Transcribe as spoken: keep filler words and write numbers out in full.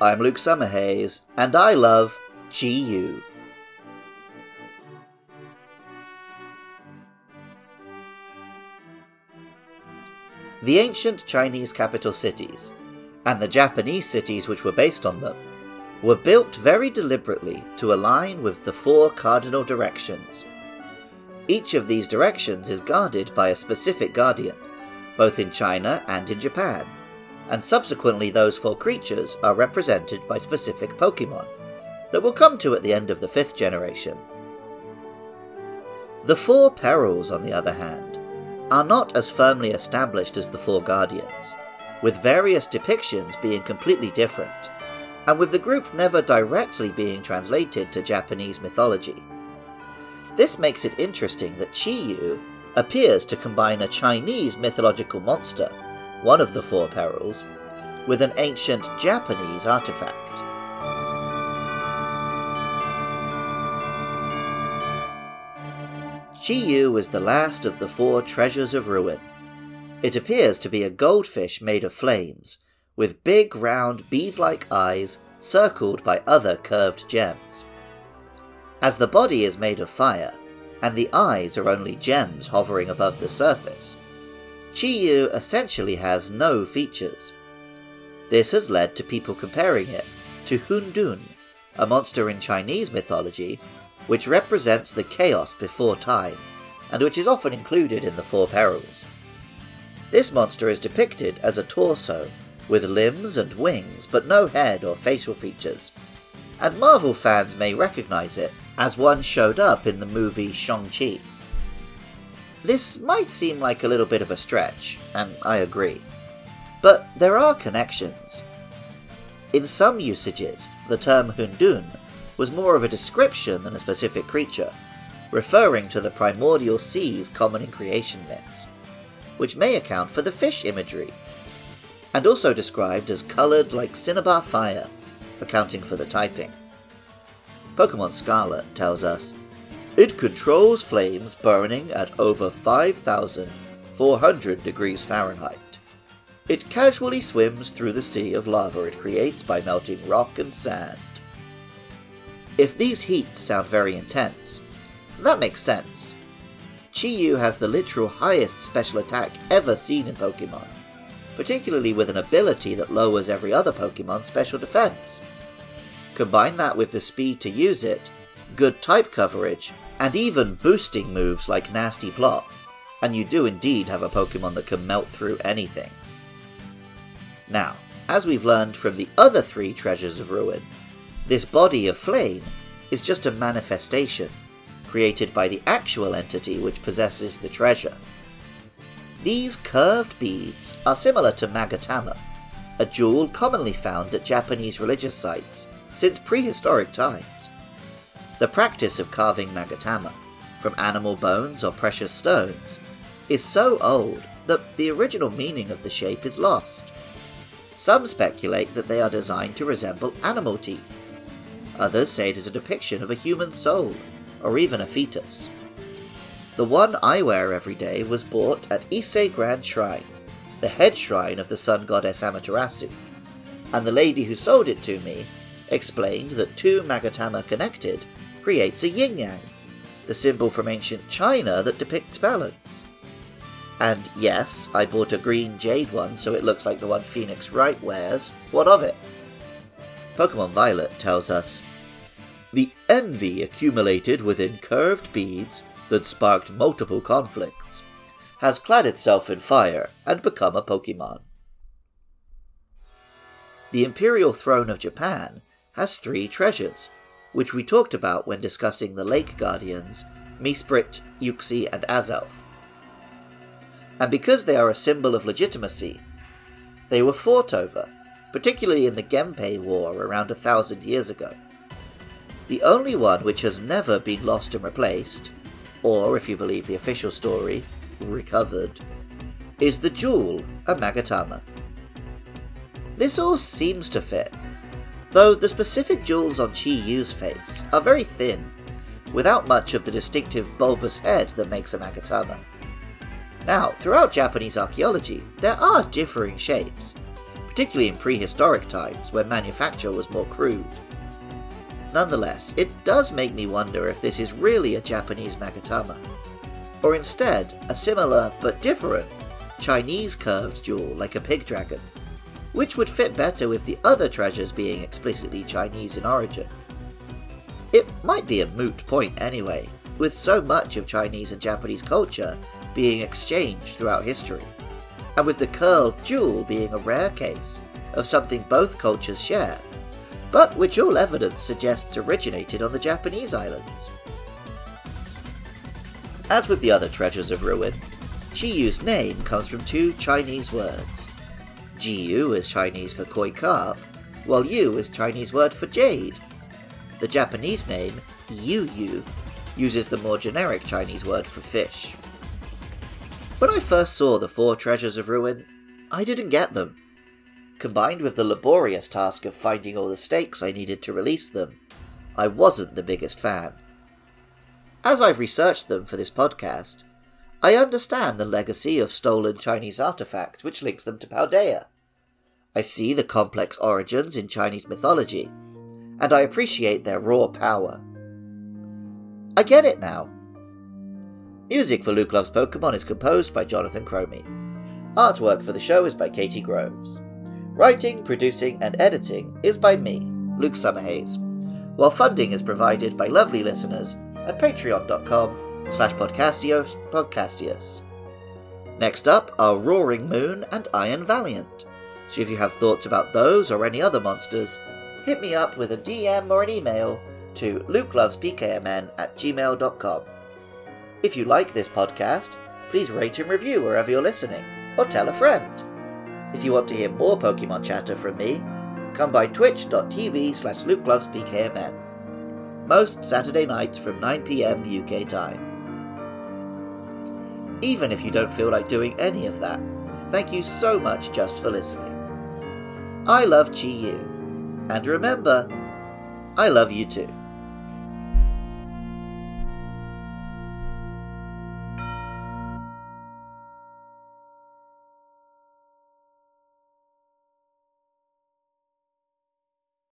I'm Luke Summerhays, and I love Chi-Yu. The ancient Chinese capital cities, and the Japanese cities which were based on them, were built very deliberately to align with the four cardinal directions. Each of these directions is guarded by a specific guardian, both in China and in Japan, and subsequently those four creatures are represented by specific Pokémon, that we'll come to at the end of the fifth generation. The four perils, on the other hand, are not as firmly established as the four guardians, with various depictions being completely different, and with the group never directly being translated to Japanese mythology. This makes it interesting that Chi-Yu appears to combine a Chinese mythological monster, one of the four perils, with an ancient Japanese artifact. Chi-Yu is the last of the four treasures of ruin. It appears to be a goldfish made of flames, with big round bead-like eyes circled by other curved gems. As the body is made of fire, and the eyes are only gems hovering above the surface, Chi-Yu essentially has no features. This has led to people comparing it to Hundun, a monster in Chinese mythology, which represents the chaos before time, and which is often included in the Four Perils. This monster is depicted as a torso, with limbs and wings, but no head or facial features, and Marvel fans may recognise it as one showed up in the movie Shang-Chi. This might seem like a little bit of a stretch, and I agree, but there are connections. In some usages, the term Hundun was more of a description than a specific creature, referring to the primordial seas common in creation myths, which may account for the fish imagery, and also described as coloured like cinnabar fire, accounting for the typing. Pokemon Scarlet tells us, "It controls flames burning at over five thousand four hundred degrees Fahrenheit. It casually swims through the sea of lava it creates by melting rock and sand." If these heats sound very intense, that makes sense. Chi-Yu has the literal highest special attack ever seen in Pokemon, particularly with an ability that lowers every other Pokemon's special defense. Combine that with the speed to use it, good type coverage, and even boosting moves like Nasty Plot, and you do indeed have a Pokemon that can melt through anything. Now, as we've learned from the other three Treasures of Ruin, this body of flame is just a manifestation, created by the actual entity which possesses the treasure. These curved beads are similar to Magatama, a jewel commonly found at Japanese religious sites since prehistoric times. The practice of carving Magatama from animal bones or precious stones is so old that the original meaning of the shape is lost. Some speculate that they are designed to resemble animal teeth. Others say it is a depiction of a human soul, or even a fetus. The one I wear every day was bought at Ise Grand Shrine, the head shrine of the sun goddess Amaterasu, and the lady who sold it to me explained that two Magatama connected creates a yin-yang, the symbol from ancient China that depicts balance. And yes, I bought a green jade one so it looks like the one Phoenix Wright wears. What of it? Pokemon Violet tells us, "The envy accumulated within curved beads that sparked multiple conflicts has clad itself in fire and become a Pokemon." The Imperial Throne of Japan has three treasures, which we talked about when discussing the Lake Guardians, Mesprit, Uxie, and Azelf. And because they are a symbol of legitimacy, they were fought over, particularly in the Genpei War around a thousand years ago. The only one which has never been lost and replaced, or if you believe the official story, recovered, is the jewel, a Magatama. This all seems to fit, though the specific jewels on Chi-Yu's face are very thin, without much of the distinctive bulbous head that makes a Magatama. Now, throughout Japanese archaeology, there are differing shapes, particularly in prehistoric times where manufacture was more crude. Nonetheless, it does make me wonder if this is really a Japanese Magatama, or instead a similar but different Chinese curved jewel like a pig dragon, which would fit better with the other treasures being explicitly Chinese in origin. It might be a moot point anyway, with so much of Chinese and Japanese culture being exchanged throughout history, and with the curved jewel being a rare case of something both cultures share, but which all evidence suggests originated on the Japanese islands. As with the other treasures of ruin, Chi-Yu's name comes from two Chinese words. Ji-Yu is Chinese for koi carp, while Yu is Chinese word for jade. The Japanese name, Yu-Yu, uses the more generic Chinese word for fish. When I first saw the four treasures of ruin, I didn't get them. Combined with the laborious task of finding all the stakes I needed to release them, I wasn't the biggest fan. As I've researched them for this podcast, I understand the legacy of stolen Chinese artifacts which links them to Paldea. I see the complex origins in Chinese mythology, and I appreciate their raw power. I get it now. Music for Luke Loves Pokemon is composed by Jonathan Cromie. Artwork for the show is by Katie Groves. Writing, producing, and editing is by me, Luke Summerhays, while funding is provided by lovely listeners at patreon.com slash podcastios. Next up are Roaring Moon and Iron Valiant, so if you have thoughts about those or any other monsters, hit me up with a D M or an email to lukelovespkmn at gmail dot com. If you like this podcast, please rate and review wherever you're listening, or tell a friend. If you want to hear more Pokemon chatter from me, come by twitch.tv slash lukelovespkmn, most Saturday nights from nine p.m. U K time. Even if you don't feel like doing any of that, thank you so much just for listening. I love Chi-Yu, and remember, I love you too.